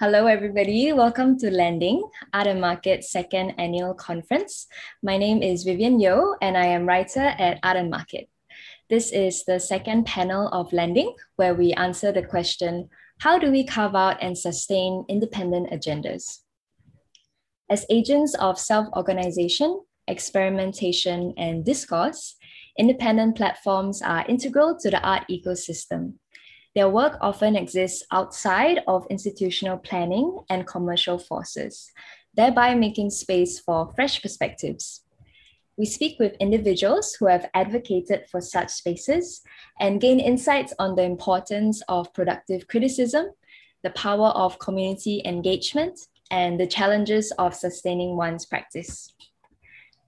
Hello, everybody. Welcome to Landing, Art and Market's second annual conference. My name is Vivian Yeo, and I am writer at Art and Market. This is the second panel of Landing, where we answer the question, how do we carve out and sustain independent agendas? As agents of self-organization, experimentation, and discourse, independent platforms are integral to the art ecosystem. Their work often exists outside of institutional planning and commercial forces, thereby making space for fresh perspectives. We speak with individuals who have advocated for such spaces and gain insights on the importance of productive criticism, the power of community engagement, and the challenges of sustaining one's practice.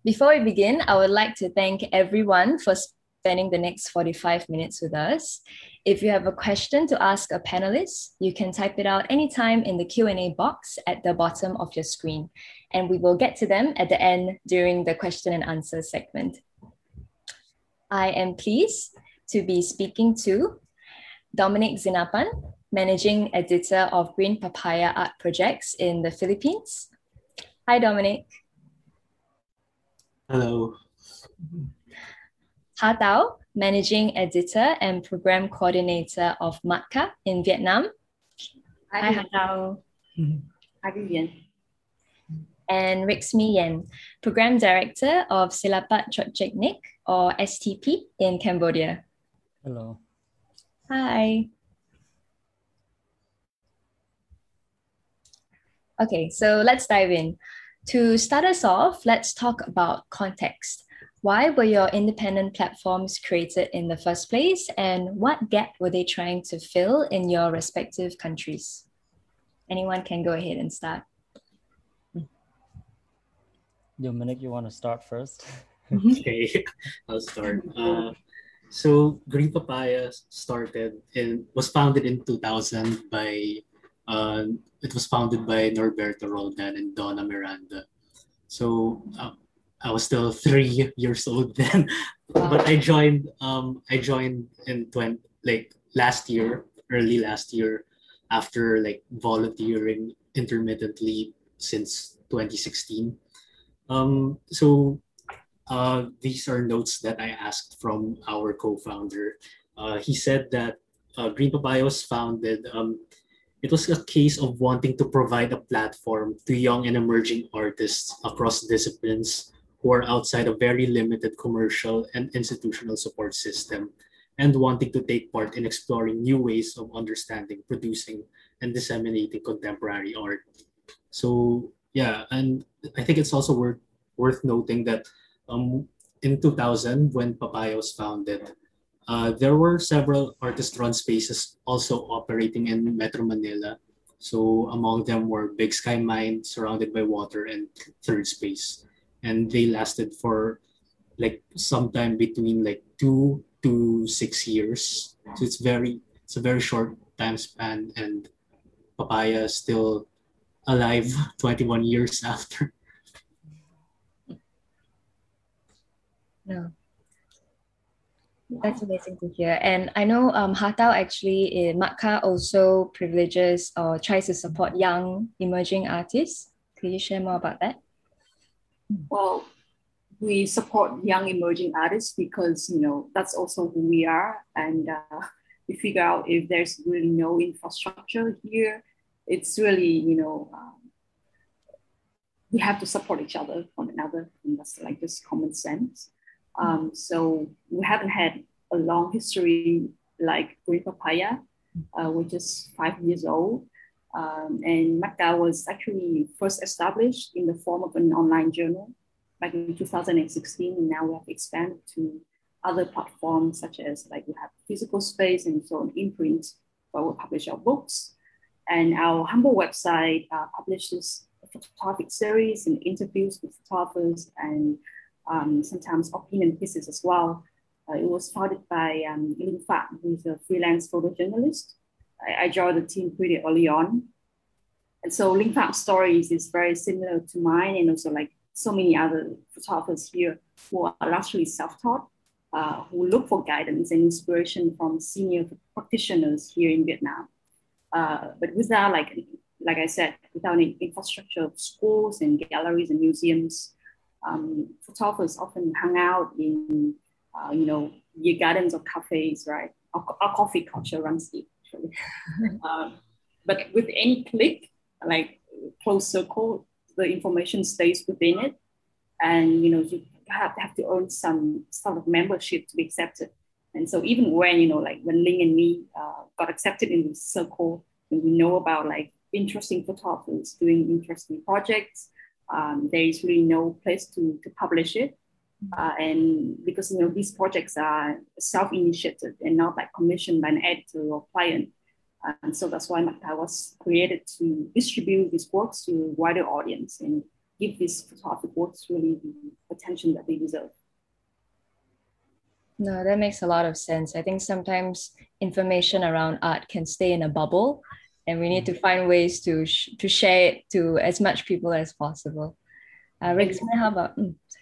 Before we begin, I would like to thank everyone for spending the next 45 minutes with us. If you have a question to ask a panelist, you can type it out anytime in the Q&A box at the bottom of your screen, and we will get to them at the end during the question and answer segment. I am pleased to be speaking to Dominic Zinampan, Managing Editor of Green Papaya Art Projects in the Philippines. Hi, Dominic. Hello. Hà Thảo, Managing Editor and Program Coordinator of MATCA in Vietnam. Hi, Hà Thảo. Hi, Vivian. And Rixmy Yen, Program Director of Silapat Chotjeknik, or STP, in Cambodia. Hello. Hi. Okay, so let's dive in. To start us off, let's talk about context. Why were your independent platforms created in the first place, and what gap were they trying to fill in your respective countries? Anyone can go ahead and start. Dominic, you want to start first? Okay, I'll start. So Green Papaya started and was founded in 2000 by Norberto Roldan and Donna Miranda. So I was still 3 years old then, but I joined in early last year, after like volunteering intermittently since 2016. So these are notes that I asked from our co-founder. He said that Green Papaya was founded. It was a case of wanting to provide a platform to young and emerging artists across disciplines who are outside a very limited commercial and institutional support system, and wanting to take part in exploring new ways of understanding, producing, and disseminating contemporary art. So yeah, and I think it's also worth noting that in 2000, when Papaya was founded, there were several artist-run spaces also operating in Metro Manila. So among them were Big Sky Mine, Surrounded by Water, and Third Space. And they lasted for like sometime between like 2 to 6 years. So it's a very short time span, and Papaya is still alive 21 years after. No. That's amazing to hear. And I know Hà Thảo actually, MATCA also privileges or tries to support young emerging artists. Could you share more about that? Well, we support young emerging artists because, you know, that's also who we are. And we figure out if there's really no infrastructure here, it's really, you know, we have to support each other on another. And that's like just common sense. So we haven't had a long history like Green Papaya. We're just 5 years old. And MATCA was actually first established in the form of an online journal back in 2016. And now we have expanded to other platforms, such as like we have physical space and so on, imprint, where we publish our books. And our humble website publishes a photographic series and interviews with photographers and sometimes opinion pieces as well. It was founded by Ilung Fat, who's a freelance photojournalist. I joined the team pretty early on. And so Linh Pham stories is very similar to mine, and also like so many other photographers here who are largely self-taught, who look for guidance and inspiration from senior practitioners here in Vietnam. But without like like I said, without an infrastructure of schools and galleries and museums, photographers often hung out in, your gardens or cafes, right? Our coffee culture runs deep, actually. But with any click, like closed circle, the information stays within it. And, you have to earn some sort of membership to be accepted. And so even when, when Linh and me got accepted in this circle, and we know about like interesting photographers doing interesting projects, there is really no place to publish it. And because, these projects are self-initiated and not like commissioned by an editor or client. And so that's why MATCA was created to distribute these works to a wider audience and give these photographic works really the attention that they deserve. No, that makes a lot of sense. I think sometimes information around art can stay in a bubble, and we need to find ways to share it to as much people as possible. Rixmy, how about?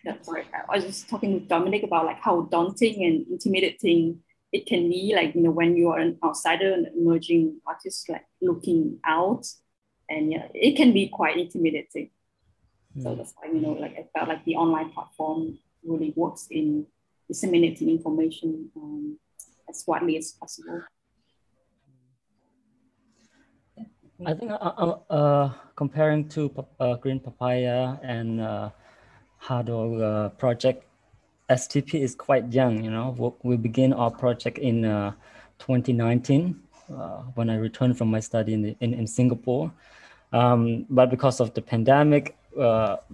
That's right. I was just talking with Dominic about like how daunting and intimidating it can be, like, when you are an outsider, an emerging artist, like looking out, and yeah, it can be quite intimidating. Mm. So that's why, like I felt like the online platform really works in disseminating information as widely as possible. I think comparing to Green Papaya and Hà Thảo project, STP is quite young, We begin our project in 2019 when I returned from my study in Singapore. But because of the pandemic,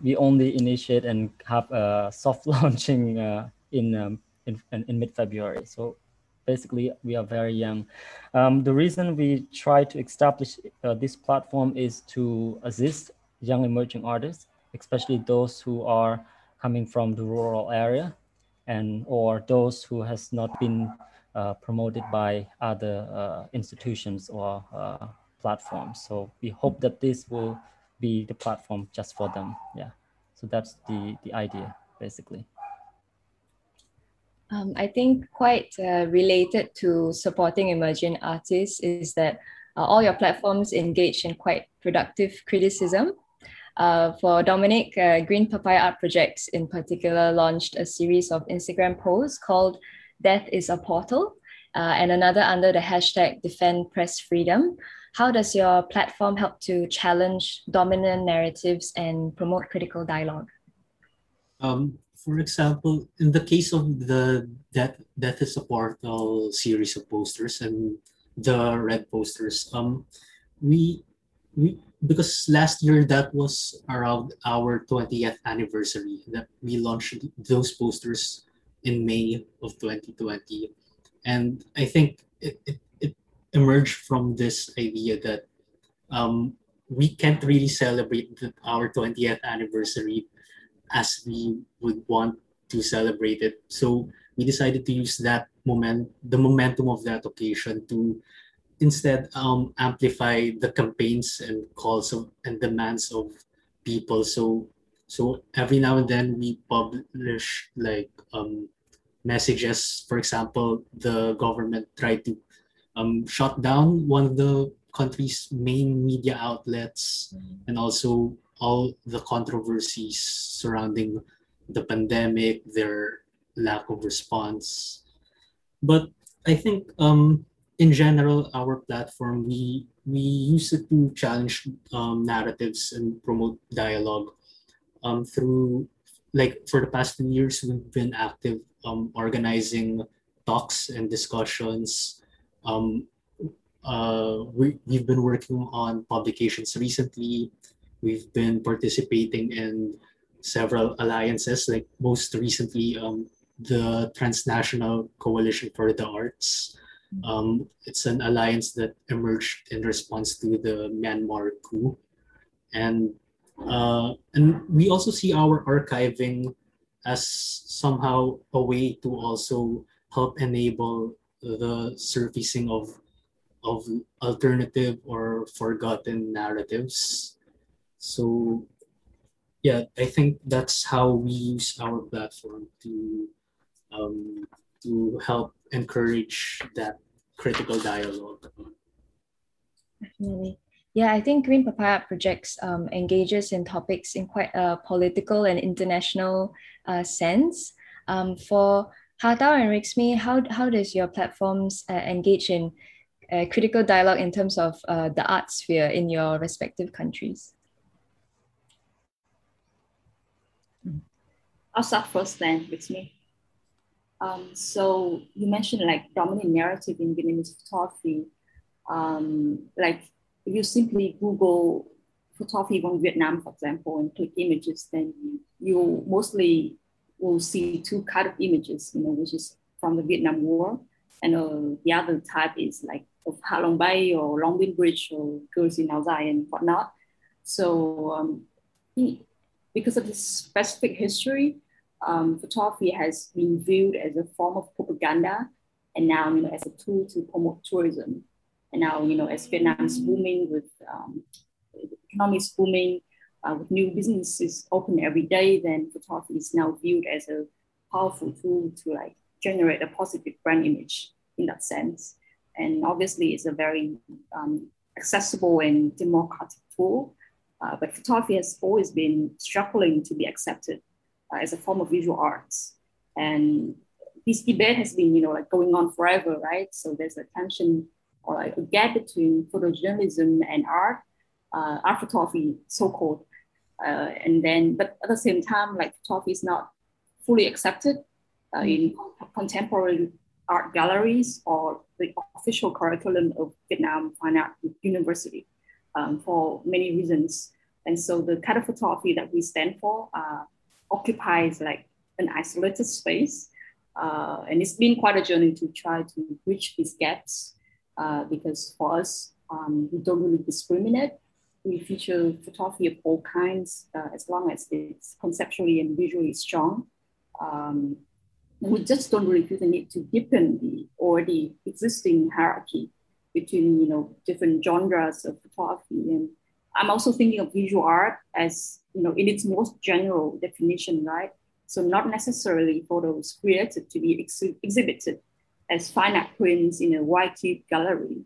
we only initiate and have a soft launching in mid-February. So basically, we are very young. The reason we try to establish this platform is to assist young emerging artists, especially those who are coming from the rural area and or those who has not been promoted by other institutions or platforms. So we hope that this will be the platform just for them. Yeah, so that's the idea, basically. I think quite related to supporting emerging artists is that all your platforms engage in quite productive criticism. For Dominic, Green Papaya Art Projects in particular launched a series of Instagram posts called Death is a Portal, and another under the hashtag Defend Press Freedom. How does your platform help to challenge dominant narratives and promote critical dialogue? For example, in the case of the Death is a Portal series of posters and the red posters, we because last year that was around our 20th anniversary that we launched those posters in May of 2020. And I think it emerged from this idea that we can't really celebrate our 20th anniversary as we would want to celebrate it. So we decided to use that the momentum of that occasion to instead amplify the campaigns and calls and demands of people. So every now and then we publish like messages. For example, the government tried to shut down one of the country's main media outlets, and also all the controversies surrounding the pandemic, their lack of response. But I think in general, our platform, we use it to challenge narratives and promote dialogue through, like for the past few years, we've been active organizing talks and discussions. We've been working on publications recently. We've been participating in several alliances, like most recently, the Transnational Coalition for the Arts. It's an alliance that emerged in response to the Myanmar coup. And we also see our archiving as somehow a way to also help enable the surfacing of alternative or forgotten narratives. So yeah, I think that's how we use our platform to help encourage that critical dialogue. Definitely. Yeah, I think Green Papaya Projects engages in topics in quite a political and international sense. For Hà Thảo and Rixmy, how does your platforms engage in critical dialogue in terms of the art sphere in your respective countries? I'll start first then, Rixmy. So you mentioned like dominant narrative in Vietnamese photography, like if you simply Google photography from Vietnam, for example, and click images, then you mostly will see two kind of images, you know, which is from the Vietnam War, and the other type is like of Ha Long Bay or Long Biên Bridge or Girls in Alzai and whatnot. So because of this specific history, photography has been viewed as a form of propaganda, and now, you know, as a tool to promote tourism. And now, you know, as Vietnam is booming with economic booming, with new businesses open every day, then photography is now viewed as a powerful tool to like generate a positive brand image in that sense. And obviously, it's a very accessible and democratic tool. But photography has always been struggling to be accepted as a form of visual arts. And this debate has been, you know, like going on forever, right? So there's a tension or like a gap between photojournalism and art photography, so-called. But at the same time, like photography is not fully accepted in contemporary art galleries or the official curriculum of Vietnam Fine Art University for many reasons. And so the kind of photography that we stand for occupies like an isolated space. And it's been quite a journey to try to bridge these gaps because for us, we don't really discriminate. We feature photography of all kinds as long as it's conceptually and visually strong. We just don't really feel the need to deepen the already existing hierarchy between, you know, different genres of photography. And I'm also thinking of visual art as, you know, in its most general definition, right? So not necessarily photos created to be exhibited as fine art prints in a Waikiki gallery,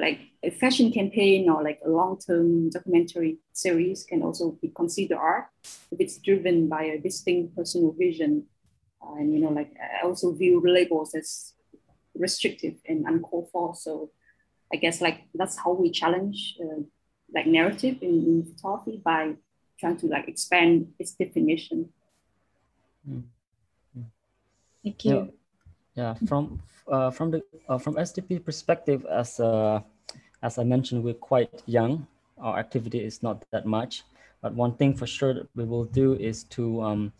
like a fashion campaign or like a long-term documentary series can also be considered art if it's driven by a distinct personal vision. And, you know, like I also view labels as restrictive and uncalled for. So I guess like that's how we challenge like narrative in photography by trying to like expand its definition. Thank you. Yeah, from STP perspective, as I mentioned, we're quite young. Our activity is not that much, but one thing for sure that we will do is to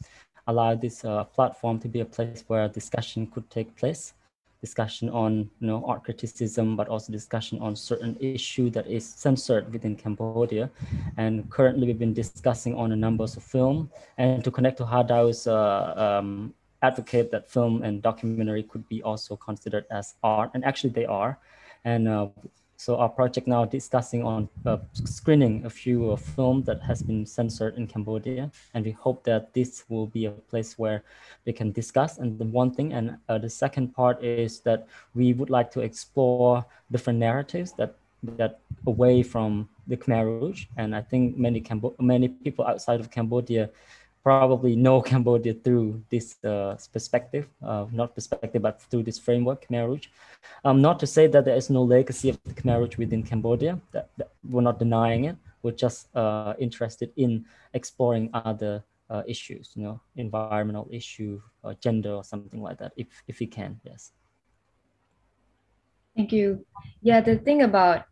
allow this platform to be a place where discussion could take place, discussion on, you know, art criticism, but also discussion on certain issue that is censored within Cambodia. And currently, we've been discussing on a numbers of film, and to connect to Hà Thảo, advocate that film and documentary could be also considered as art, and actually they are. And so our project now discussing on screening a few film that has been censored in Cambodia, and we hope that this will be a place where they can discuss. And the one thing, and the second part is that we would like to explore different narratives that away from the Khmer Rouge. And I think many people outside of Cambodia probably know Cambodia through this through this framework, Khmer Rouge. Not to say that there is no legacy of the Khmer Rouge within Cambodia, that we're not denying it, we're just interested in exploring other issues, you know, environmental issue, or gender or something like that, if we can, yes. Thank you. Yeah, the thing about,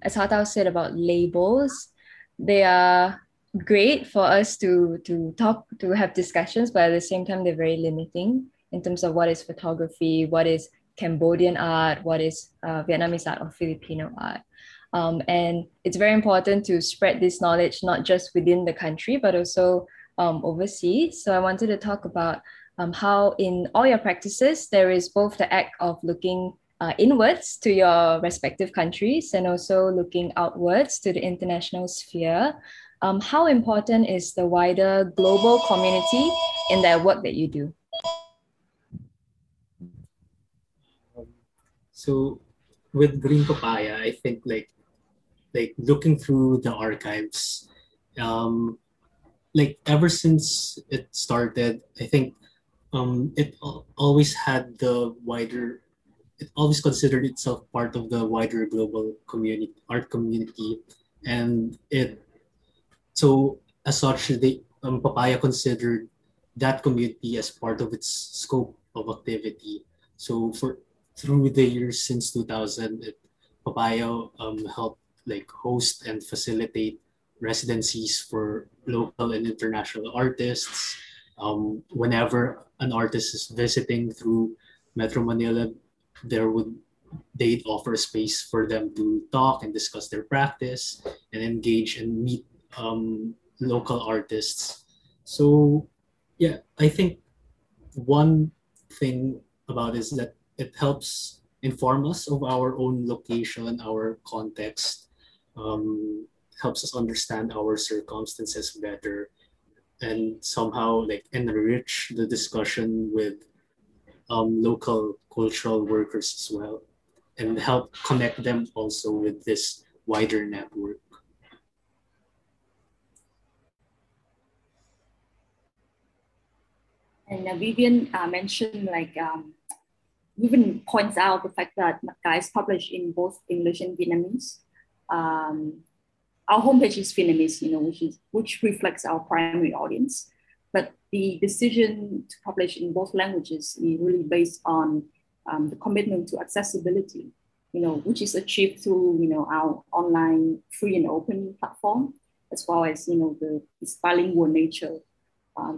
as Hà Thảo said about labels, they are great for us to talk, to have discussions, but at the same time, they're very limiting in terms of what is photography, what is Cambodian art, what is Vietnamese art or Filipino art. And it's very important to spread this knowledge, not just within the country, but also overseas. So I wanted to talk about how in all your practices, there is both the act of looking inwards to your respective countries and also looking outwards to the international sphere. How important is the wider global community in the work that you do? So with Green Papaya, I think like like looking through the archives, like ever since it started, I think it always had the wider, it always considered itself part of the wider global community, art community. And it, so as such, the Papaya considered that community as part of its scope of activity. So for through the years since 2000, Papaya helped like host and facilitate residencies for local and international artists. Whenever an artist is visiting through Metro Manila, they'd offer space for them to talk and discuss their practice and engage and meet local artists. So yeah, I think one thing about it is that it helps inform us of our own location, our context, helps us understand our circumstances better, and somehow like enrich the discussion with local cultural workers as well, and help connect them also with this wider network. And Vivian mentioned, like, Vivian points out the fact that MATCA is published in both English and Vietnamese. Our homepage is Vietnamese, you know, which reflects our primary audience. But the decision to publish in both languages is really based on the commitment to accessibility, you know, which is achieved through, you know, our online free and open platform, as well as, you know, its bilingual nature.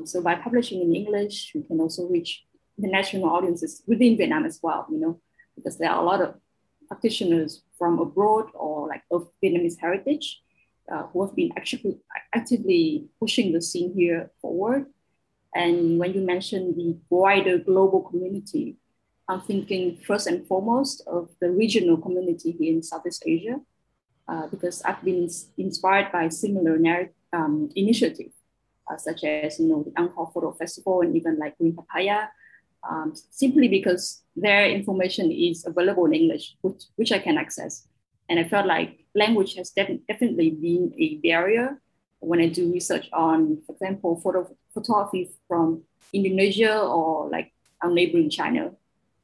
So by publishing in English, we can also reach international audiences within Vietnam as well, you know, because there are a lot of practitioners from abroad or like of Vietnamese heritage who have been actively pushing the scene here forward. And when you mention the wider global community, I'm thinking first and foremost of the regional community here in Southeast Asia, because I've been inspired by similar initiatives. Such as, you know, the Angkor Photo Festival and even like Green Papaya, simply because their information is available in English, which I can access. And I felt like language has definitely been a barrier when I do research on, for example, photography from Indonesia or like our neighboring China.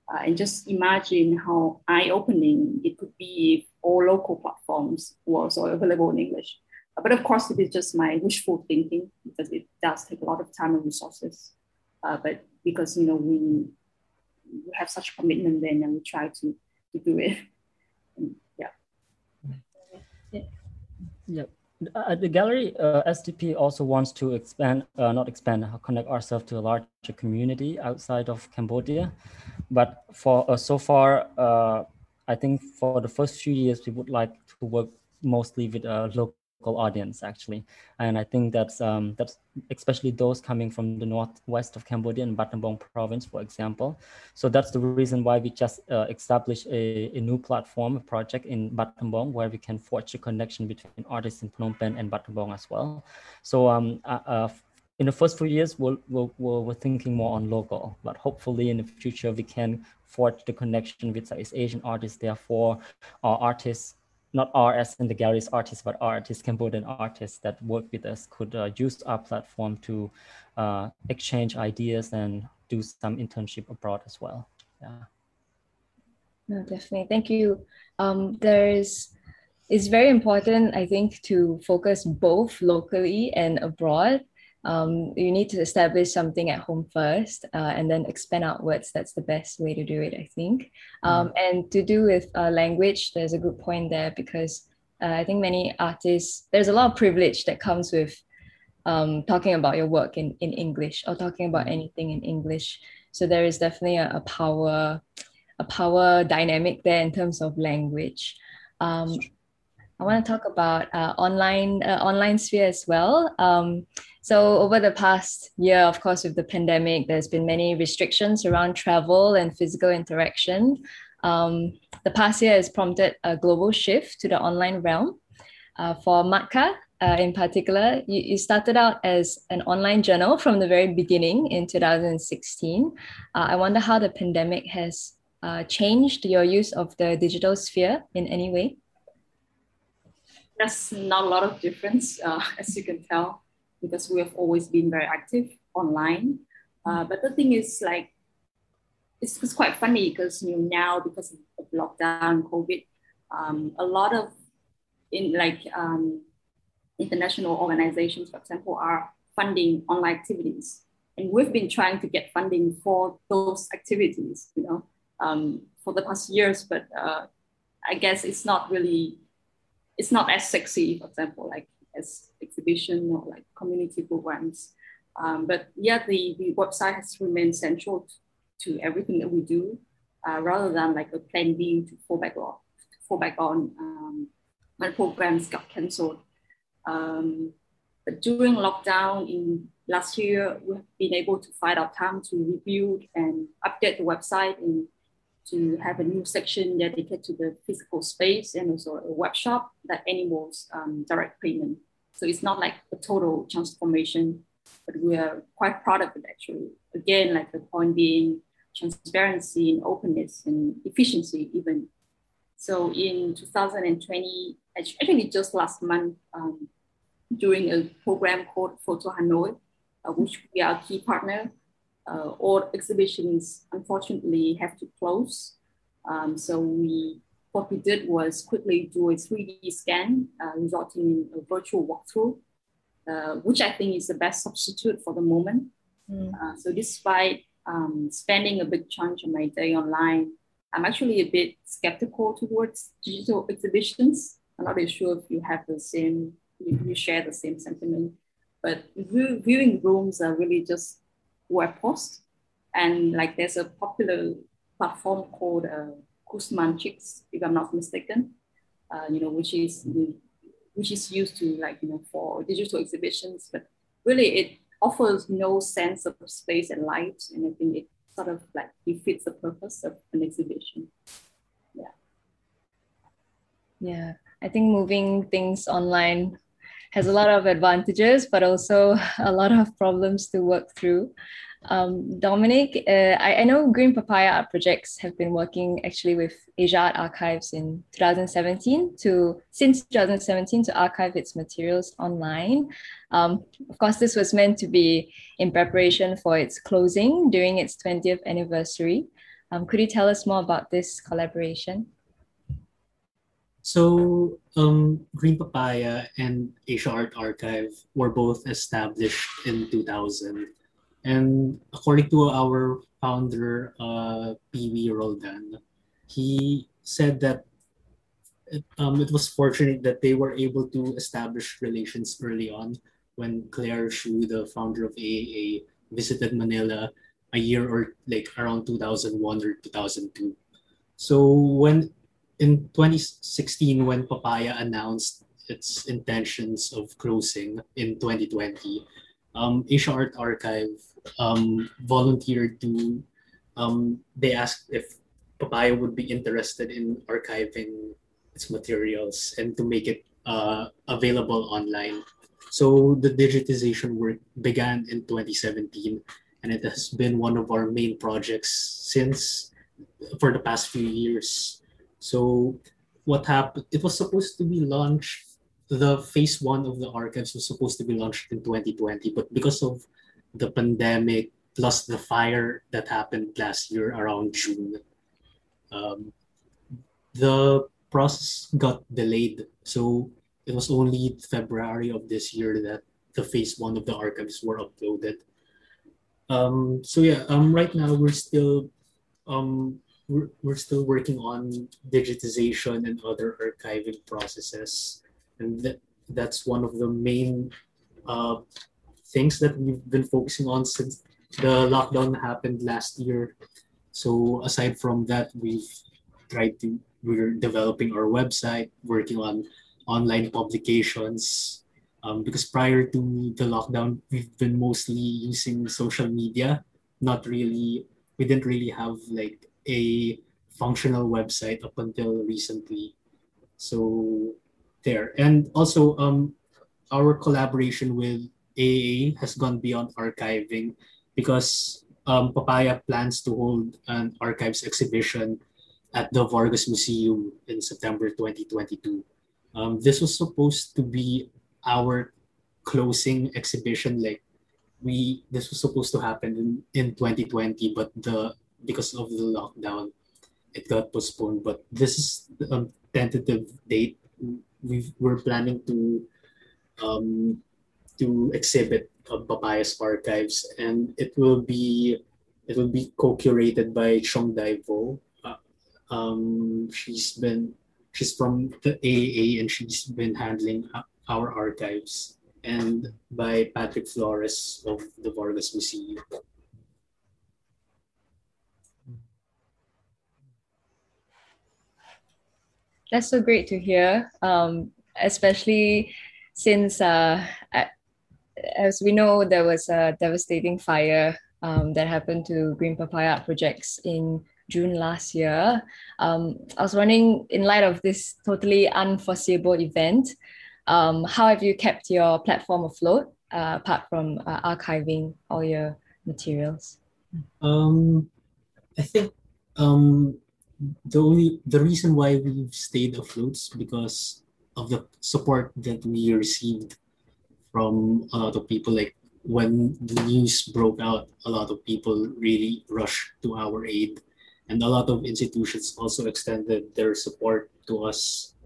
And just imagine how eye-opening it could be if all local platforms were also available in English. But of course, it is just my wishful thinking because it does take a lot of time and resources. But because, you know, we have such commitment then and we try to do it. Yeah. Yeah. The gallery, STP also wants to connect ourselves to a larger community outside of Cambodia. But for so far, I think for the first few years, we would like to work mostly with local audience actually, and I think that's especially those coming from the northwest of Cambodia and Battambang province, for example. So that's the reason why we just established a new platform, a project in Battambang, where we can forge a connection between artists in Phnom Penh and Battambang as well. So in the first few years, we're thinking more on local, but hopefully in the future we can forge the connection with Southeast Asian artists. Therefore, our artists, not RS in the galleries artists, but artists, Cambodian artists that work with us could use our platform to exchange ideas and do some internship abroad as well. Yeah. No, definitely. Thank you. It's very important, I think, to focus both locally and abroad. You need to establish something at home first and then expand outwards. That's the best way to do it, I think. And to do with language, there's a good point there because I think many artists, there's a lot of privilege that comes with talking about your work in English or talking about anything in English. So there is definitely a power dynamic there in terms of language. I want to talk about online sphere as well. So over the past year, of course, with the pandemic, there's been many restrictions around travel and physical interaction. The past year has prompted a global shift to the online realm. For MATCA in particular, you started out as an online journal from the very beginning in 2016. I wonder how the pandemic has changed your use of the digital sphere in any way. There's not a lot of difference, as you can tell, because we have always been very active online. But the thing is, like, it's quite funny because, you know, now because of lockdown, COVID, a lot of international organizations, for example, are funding online activities, and we've been trying to get funding for those activities, you know, for the past years. But I guess it's not as sexy, for example, like as exhibition or like community programs. But yeah, the website has remained central to everything that we do, rather than like a plan B to fall back on when programs got cancelled. But during lockdown in last year, we've been able to find out time to review and update the website and to have a new section dedicated to the physical space and also a web shop that enables direct payment. So it's not like a total transformation, but we are quite proud of it actually. Again, like the point being transparency and openness and efficiency even. So in 2020, actually just last month, during a program called Photo Hanoi, which we are a key partner, all exhibitions unfortunately have to close. So what we did was quickly do a 3D scan, resulting in a virtual walkthrough, which I think is the best substitute for the moment. Mm. So despite spending a big chunk of my day online, I'm actually a bit skeptical towards digital exhibitions. I'm not really sure if you have the same, you share the same sentiment, but viewing rooms are really just web posts. And like there's a popular platform called Kusmanchix, if I'm not mistaken, you know, which is used to, like, you know, for digital exhibitions, but really it offers no sense of space and light. And I think it sort of like defeats the purpose of an exhibition. Yeah. Yeah, I think moving things online has a lot of advantages, but also a lot of problems to work through. Dominic, I know Green Papaya Art Projects have been working actually with Asia Art Archives in 2017 since 2017 to archive its materials online. Of course, this was meant to be in preparation for its closing during its 20th anniversary. Could you tell us more about this collaboration? So Green Papaya and Asia Art Archive were both established in 2000. And according to our founder, Pee Wee Roldan, he said that it was fortunate that they were able to establish relations early on when Claire Hsu, the founder of AAA, visited Manila a year or like around 2001 or 2002. So when in 2016, when Papaya announced its intentions of closing in 2020, Asia Art Archive volunteered to, they asked if Papaya would be interested in archiving its materials and to make it available online. So the digitization work began in 2017, and it has been one of our main projects for the past few years. So what happened, it was supposed to be launched, the phase one of the archives was supposed to be launched in 2020, but because of the pandemic, plus the fire that happened last year around June, the process got delayed. So it was only February of this year that the phase one of the archives were uploaded. So yeah, right now we're still working on digitization and other archiving processes. And that's one of the main things that we've been focusing on since the lockdown happened last year. So aside from that, we're developing our website, working on online publications, because prior to the lockdown, we've been mostly using social media. We didn't really have like a functional website up until recently. So there. And also our collaboration with AA has gone beyond archiving because Papaya plans to hold an archives exhibition at the Vargas Museum in September 2022. This was supposed to be our closing exhibition. Like this was supposed to happen in 2020, but because of the lockdown, it got postponed. But this is a tentative date. We're planning to exhibit Papaya's archives, and it will be co-curated by Chương Đài Võ. She's from the AA, and she's been handling our archives, and by Patrick Flores of the Vargas Museum. That's so great to hear, especially since, as we know, there was a devastating fire that happened to Green Papaya Art Projects in June last year. I was wondering, in light of this totally unforeseeable event, how have you kept your platform afloat, apart from archiving all your materials? I think the reason why we've stayed afloat is because of the support that we received from a lot of people. Like when the news broke out, a lot of people really rushed to our aid, and a lot of institutions also extended their support to us.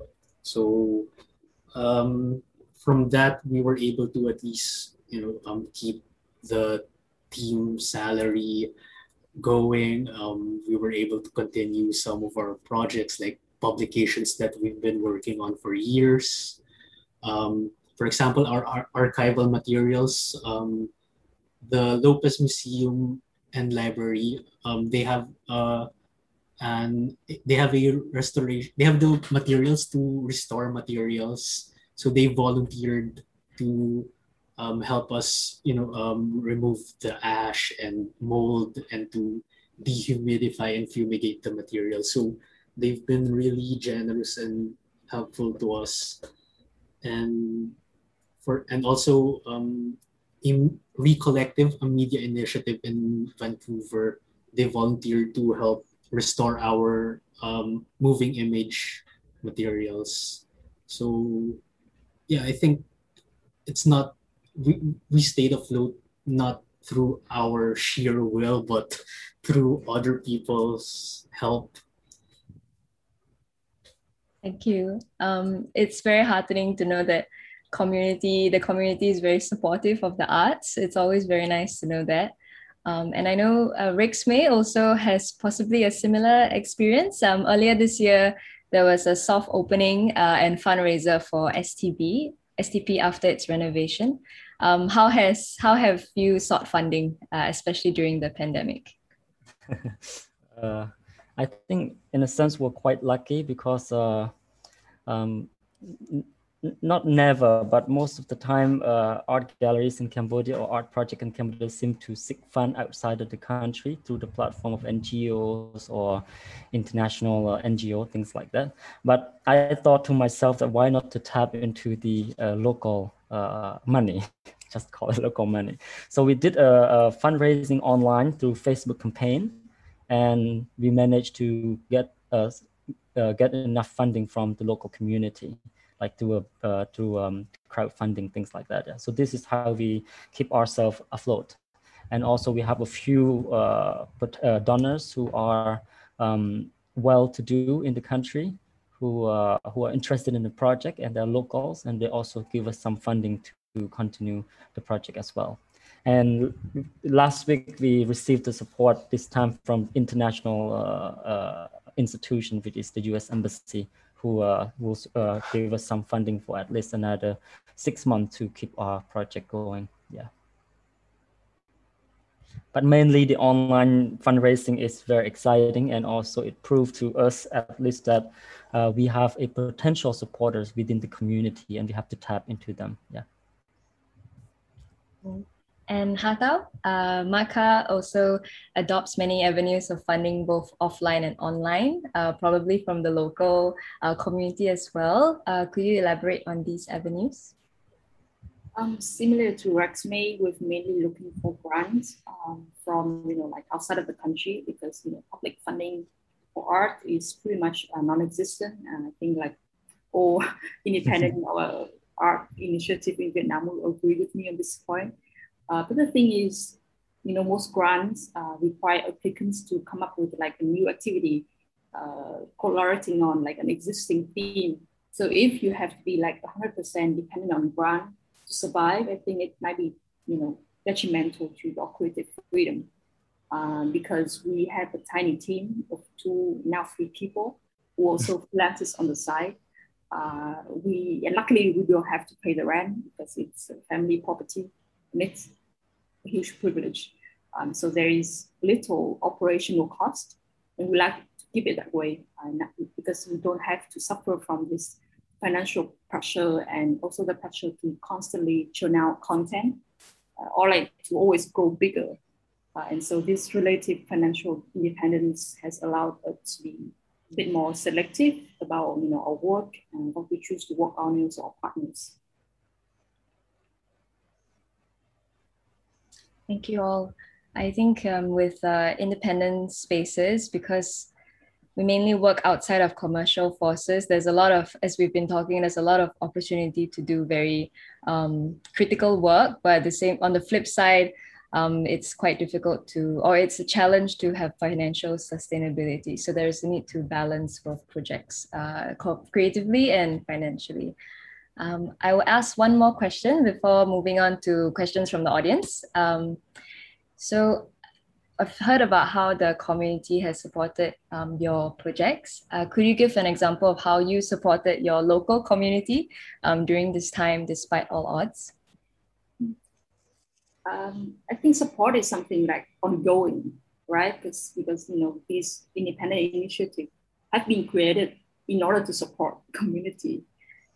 So from that, we were able to at least, keep the team salary going. We were able to continue some of our projects, like publications that we've been working on for years. For example, our archival materials, the Lopez Museum and Library, they have the materials to restore materials, so they volunteered to help us remove the ash and mold and to dehumidify and fumigate the material. So they've been really generous and helpful to us. And also in Recollective, a media initiative in Vancouver, they volunteered to help restore our moving image materials. So yeah, I think it's not, we stayed afloat not through our sheer will, but through other people's help. Thank you. It's very heartening to know that the community is very supportive of the arts. It's always very nice to know that. And I know Rixmy also has possibly a similar experience. Earlier this year, there was a soft opening and fundraiser for STP after its renovation. How have you sought funding, especially during the pandemic? I think in a sense we're quite lucky because not never, but most of the time, art galleries in Cambodia or art projects in Cambodia seem to seek fund outside of the country through the platform of NGOs or international NGO, things like that. But I thought to myself that why not to tap into the local money, just call it local money. So we did a fundraising online through Facebook campaign, and we managed to get enough funding from the local community, like through crowdfunding, things like that. Yeah. So this is how we keep ourselves afloat. And also we have a few donors who are well-to-do in the country, who are interested in the project, and they're locals, and they also give us some funding to continue the project as well. And last week we received the support this time from international institution, which is the US Embassy, who will give us some funding for at least another 6 months to keep our project going. Yeah. But mainly the online fundraising is very exciting, and also it proved to us at least that we have a potential supporters within the community, and we have to tap into them. Yeah. And Hà Thảo, MATCA also adopts many avenues of funding, both offline and online, probably from the local community as well. Could you elaborate on these avenues? Similar to Rixmy, we've mainly looking for grants from outside of the country, because public funding for art is pretty much non-existent, and I think or independent in our art initiative in Vietnam will agree with me on this point. But the thing is, you know, most grants require applicants to come up with like a new activity, collaborating on like an existing theme. So if you have to be like 100% dependent on grant to survive, I think it might be, you know, detrimental to your creative freedom, because we have a tiny team of 2, now 3 people who also freelance on the side. And luckily we don't have to pay the rent because it's a family property and it's a huge privilege. So there is little operational cost, and we like to keep it that way because we don't have to suffer from this financial pressure and also the pressure to constantly churn out content or like to always go bigger. And so this relative financial independence has allowed us to be a bit more selective about, you know, our work and what we choose to work on with our partners. Thank you all. I think with independent spaces, because we mainly work outside of commercial forces, there's a lot of, as we've been talking, there's a lot of opportunity to do very critical work, but at the same, on the flip side, it's quite difficult to, or it's a challenge to have financial sustainability. So there's a need to balance both projects creatively and financially. I will ask one more question before moving on to questions from the audience. So I've heard about how the community has supported your projects. Could you give an example of how you supported your local community during this time, despite all odds? I think support is something like ongoing, right? Because you know, these independent initiatives have been created in order to support community.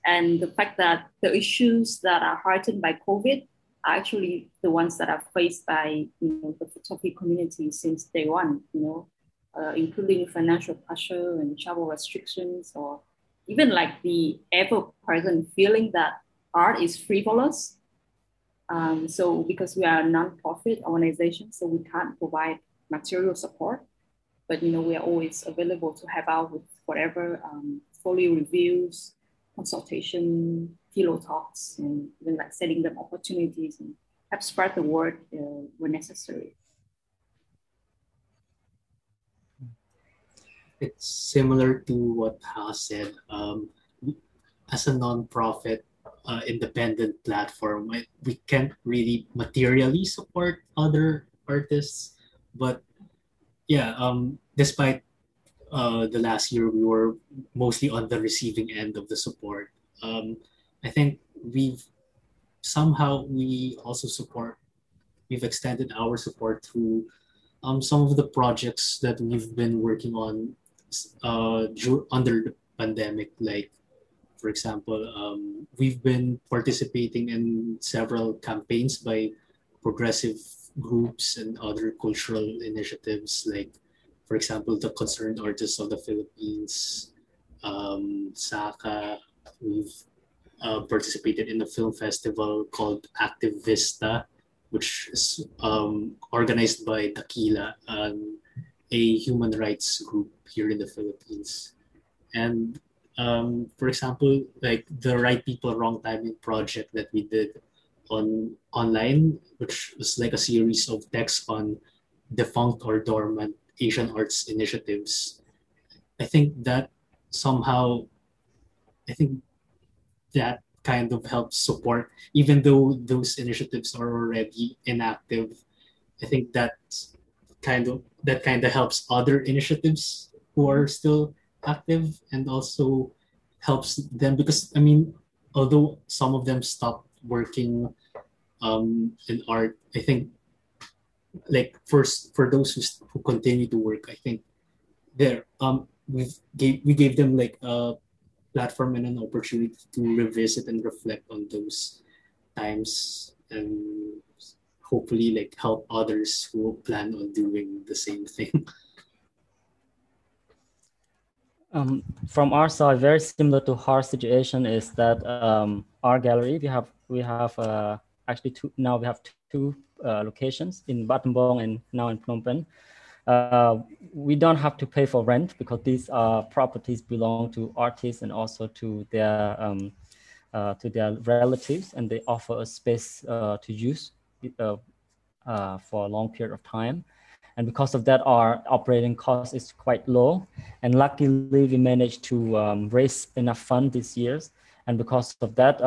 And the fact that the issues that are heightened by COVID are actually the ones that are faced by, you know, the photography community since day one, you know, including financial pressure and travel restrictions, or even like the ever-present feeling that art is frivolous. So because we are a non-profit organization, so we can't provide material support, but, you know, we are always available to help out with whatever folio reviews, consultation, pillow talks, and even like setting them opportunities and help spread the word when necessary. It's similar to what Hà said. As a non-profit, independent platform, we can't really materially support other artists, but yeah, despite the last year we were mostly on the receiving end of the support, I think we've extended our support through some of the projects that we've been working on under the pandemic. Like, for example, we've been participating in several campaigns by progressive groups and other cultural initiatives, like, for example, the Concerned Artists of the Philippines, SACA. We've participated in a film festival called Activista, which is organized by Tequila, a human rights group here in the Philippines. And for example, like the Right People Wrong Timing project that we did online, which was like a series of texts on defunct or dormant Asian arts initiatives. I think that kind of helps support, even though those initiatives are already inactive. I think that kind of helps other initiatives who are still active, and also helps them because, I mean, although some of them stopped working in art, I think, like, for those who continue to work, I think we gave them like a platform and an opportunity to revisit and reflect on those times, and hopefully like help others who plan on doing the same thing. From our side, very similar to Hard situation is that our gallery, we have actually two locations in Battambang and now in Phnom Penh. We don't have to pay for rent because these properties belong to artists and also to their relatives, and they offer a space to use for a long period of time. And because of that, our operating cost is quite low. And luckily, we managed to raise enough fund this year. And because of that,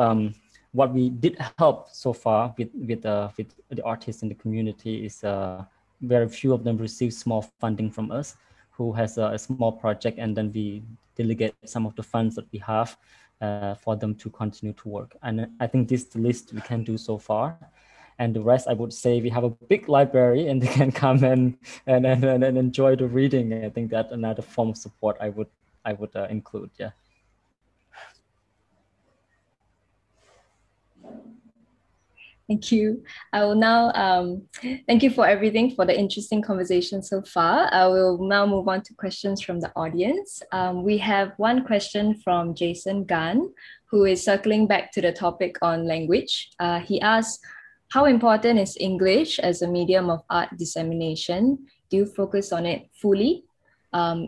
what we did help so far with the artists in the community is very few of them receive small funding from us, who has a small project, and then we delegate some of the funds that we have for them to continue to work. And I think this is the least we can do so far. And the rest, I would say, we have a big library, and they can come and enjoy the reading. I think that's another form of support I would include. Yeah. Thank you. I will now thank you for everything, for the interesting conversation so far. I will now move on to questions from the audience. We have one question from Jason Gan, who is circling back to the topic on language. He asks, how important is English as a medium of art dissemination? Do you focus on it fully?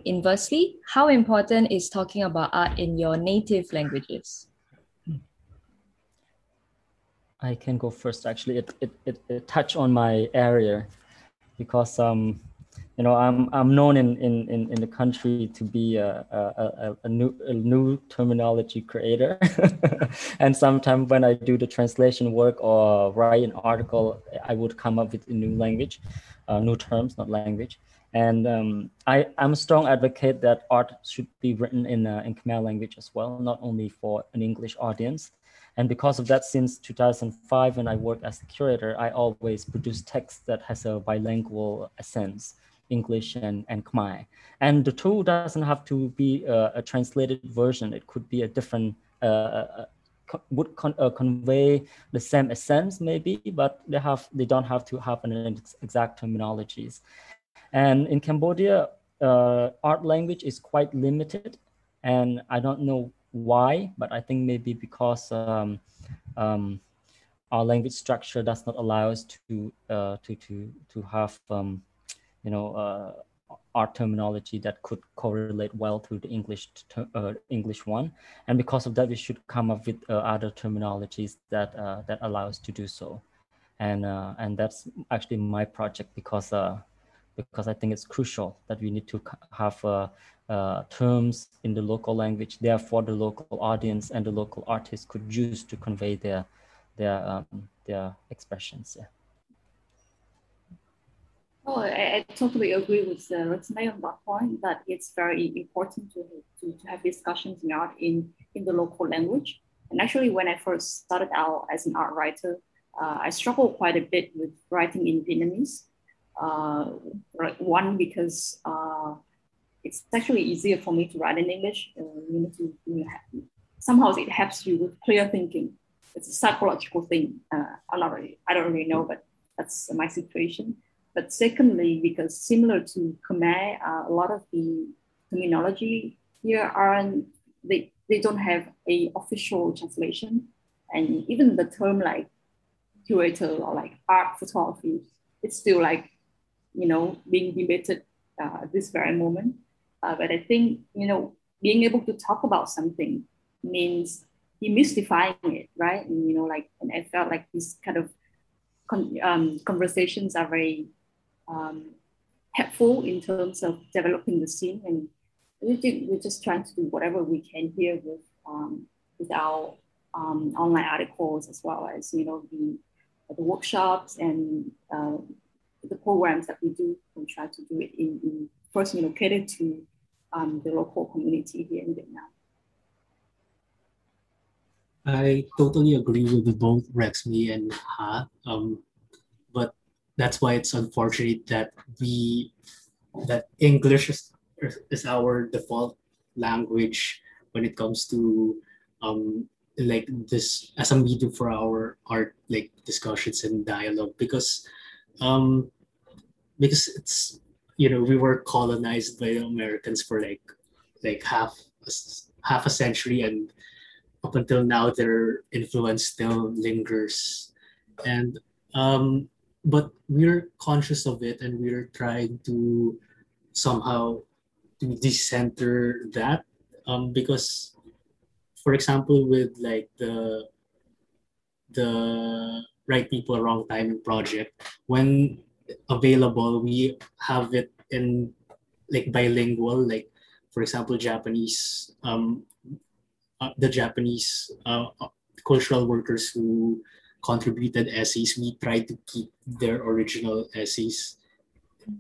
Inversely, how important is talking about art in your native languages? I can go first. Actually, it touched on my area, because you know, I'm known in the country to be a new terminology creator, and sometimes when I do the translation work or write an article, I would come up with a new language, new terms, not language. And I'm a strong advocate that art should be written in Khmer language as well, not only for an English audience. And because of that, since 2005, when I worked as a curator, I always produce text that has a bilingual sense, English and Khmer. And the tool doesn't have to be a translated version. It could be a different, would convey the same essence maybe, but they don't have to have an exact terminologies. And in Cambodia, art language is quite limited, and I don't know why, but I think maybe because our language structure does not allow us to have you know, art terminology that could correlate well to the English one, and because of that, we should come up with other terminologies that that allow us to do so, and that's actually my project, because I think it's crucial that we need to have terms in the local language, therefore the local audience and the local artists could use to convey their expressions. Yeah. Well, I totally agree with Rixmy on that point, that it's very important to have discussions in art in the local language. And actually, when I first started out as an art writer, I struggled quite a bit with writing in Vietnamese. One, because it's actually easier for me to write in English. Somehow it helps you with clear thinking. It's a psychological thing. I don't really know, but that's my situation. But secondly, because similar to Khmer, a lot of the terminology here aren't, they don't have an official translation. And even the term like curator or like art photography, it's still like, you know, being debated at this very moment. But I think, you know, being able to talk about something means demystifying it, right? And, you know, like, and I felt like these kind of conversations are very helpful in terms of developing the scene. And we're just trying to do whatever we can here with our online articles, as well as, you know, the workshops and the programs that we do, and try to do it in first, you know, catered to the local community here in Vietnam. I totally agree with both Rixmy and Hà, but that's why it's unfortunate that English is our default language when it comes to like this as a medium for our art, like discussions and dialogue, because it's, you know, we were colonized by the Americans for like half a century, and up until now their influence still lingers. And but we're conscious of it and we're trying to somehow to decenter that, because, for example, with like the Right People Wrong Timing project, when available, we have it in like bilingual, like for example, Japanese, the Japanese cultural workers who contributed essays, we try to keep their original essays,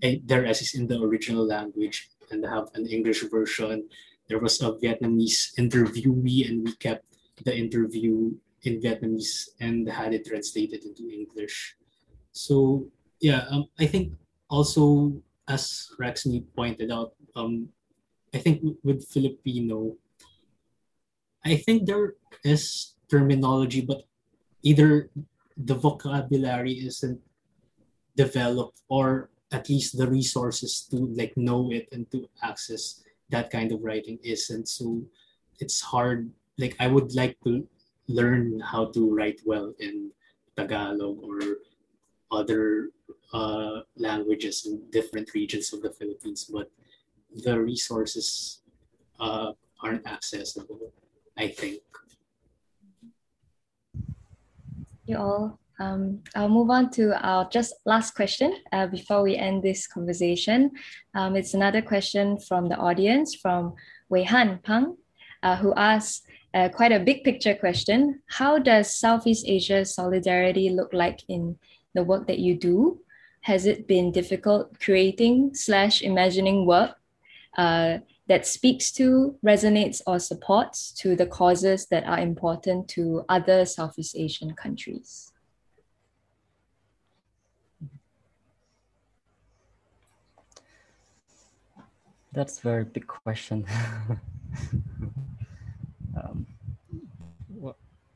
in the original language, and have an English version. There was a Vietnamese interviewee, and we kept the interview in Vietnamese and had it translated into English. So yeah, I think also, as Rixmy pointed out, I think with Filipino, I think there is terminology, but either the vocabulary isn't developed, or at least the resources to like know it and to access that kind of writing isn't. So it's hard. Like I would like to learn how to write well in Tagalog or other languages in different regions of the Philippines, but the resources aren't accessible, I think. You all. I'll move on to our just last question before we end this conversation. It's another question from the audience, from Wei Han Pang, who asks quite a big picture question. How does Southeast Asia solidarity look like in the work that you do? Has it been difficult creating / imagining work that speaks to, resonates, or supports to the causes that are important to other Southeast Asian countries? That's a very big question.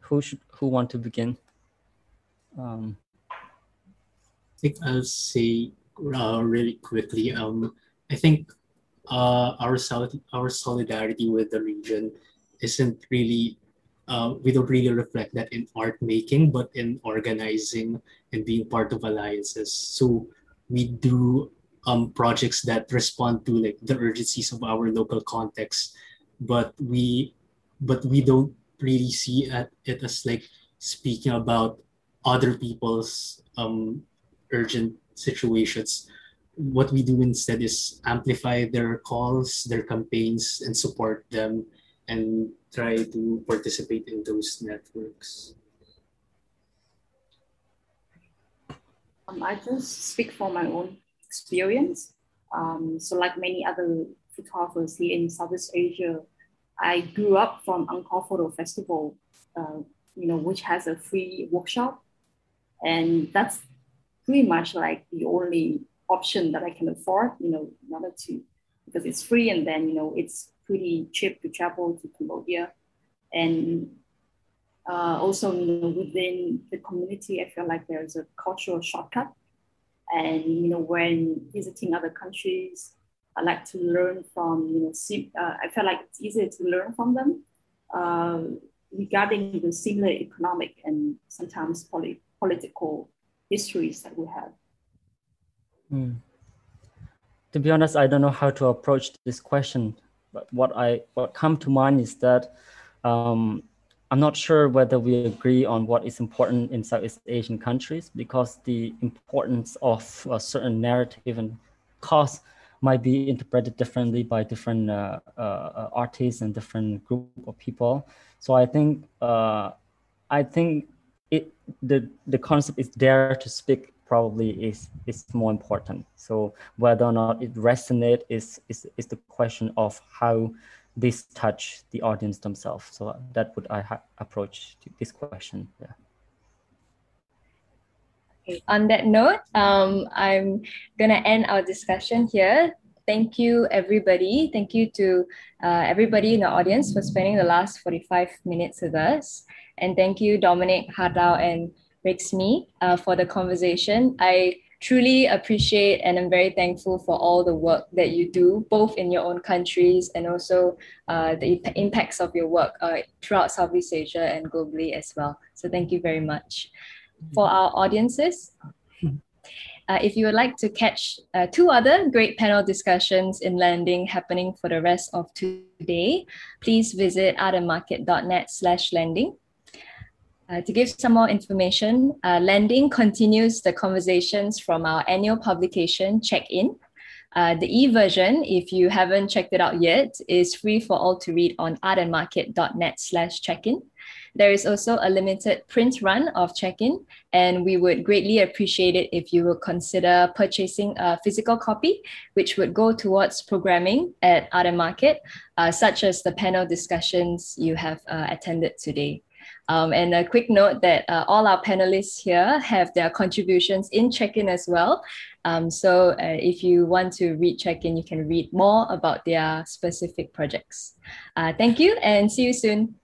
Who want to begin? I think I'll say really quickly. I think our solidarity with the region isn't really. We don't really reflect that in art making, but in organizing and being part of alliances. So we do. Projects that respond to like the urgencies of our local context, but we don't really see it as like speaking about other people's urgent situations. What we do instead is amplify their calls, their campaigns, and support them, and try to participate in those networks. I just speak for my own experience. So like many other photographers here in Southeast Asia, I grew up from Angkor Photo Festival, which has a free workshop. And that's pretty much like the only option that I can afford, in order to, because it's free, and then, it's pretty cheap to travel to Cambodia. And also, within the community, I feel like there's a cultural shortcut. And, when visiting other countries, I like to learn from, I feel like it's easier to learn from them regarding the similar economic and sometimes political histories that we have. Mm. To be honest, I don't know how to approach this question, but what comes to mind is that I'm not sure whether we agree on what is important in Southeast Asian countries, because the importance of a certain narrative and cause might be interpreted differently by different artists and different group of people. So I think the concept is there to speak probably is more important. So whether or not it resonates is the question of how this touch the audience themselves. So that would I approach to this question. Yeah. Okay. On that note, I'm gonna end our discussion here. Thank you, everybody. Thank you to everybody in the audience for spending the last 45 minutes with us. And thank you, Dominic, Hà Thảo, and Rixmy for the conversation. I truly appreciate and I'm very thankful for all the work that you do, both in your own countries and also the impacts of your work throughout Southeast Asia and globally as well. So thank you very much. For our audiences, If you would like to catch two other great panel discussions in Landing happening for the rest of today, please visit artandmarket.net/landing. To give some more information, Landing continues the conversations from our annual publication, Check-In. The e-version, if you haven't checked it out yet, is free for all to read on artandmarket.net/check-in. There is also a limited print run of Check-In, and we would greatly appreciate it if you would consider purchasing a physical copy, which would go towards programming at Art and Market, such as the panel discussions you have attended today. And a quick note that all our panelists here have their contributions in Check-In as well. So if you want to read Check-In, you can read more about their specific projects. Thank you and see you soon.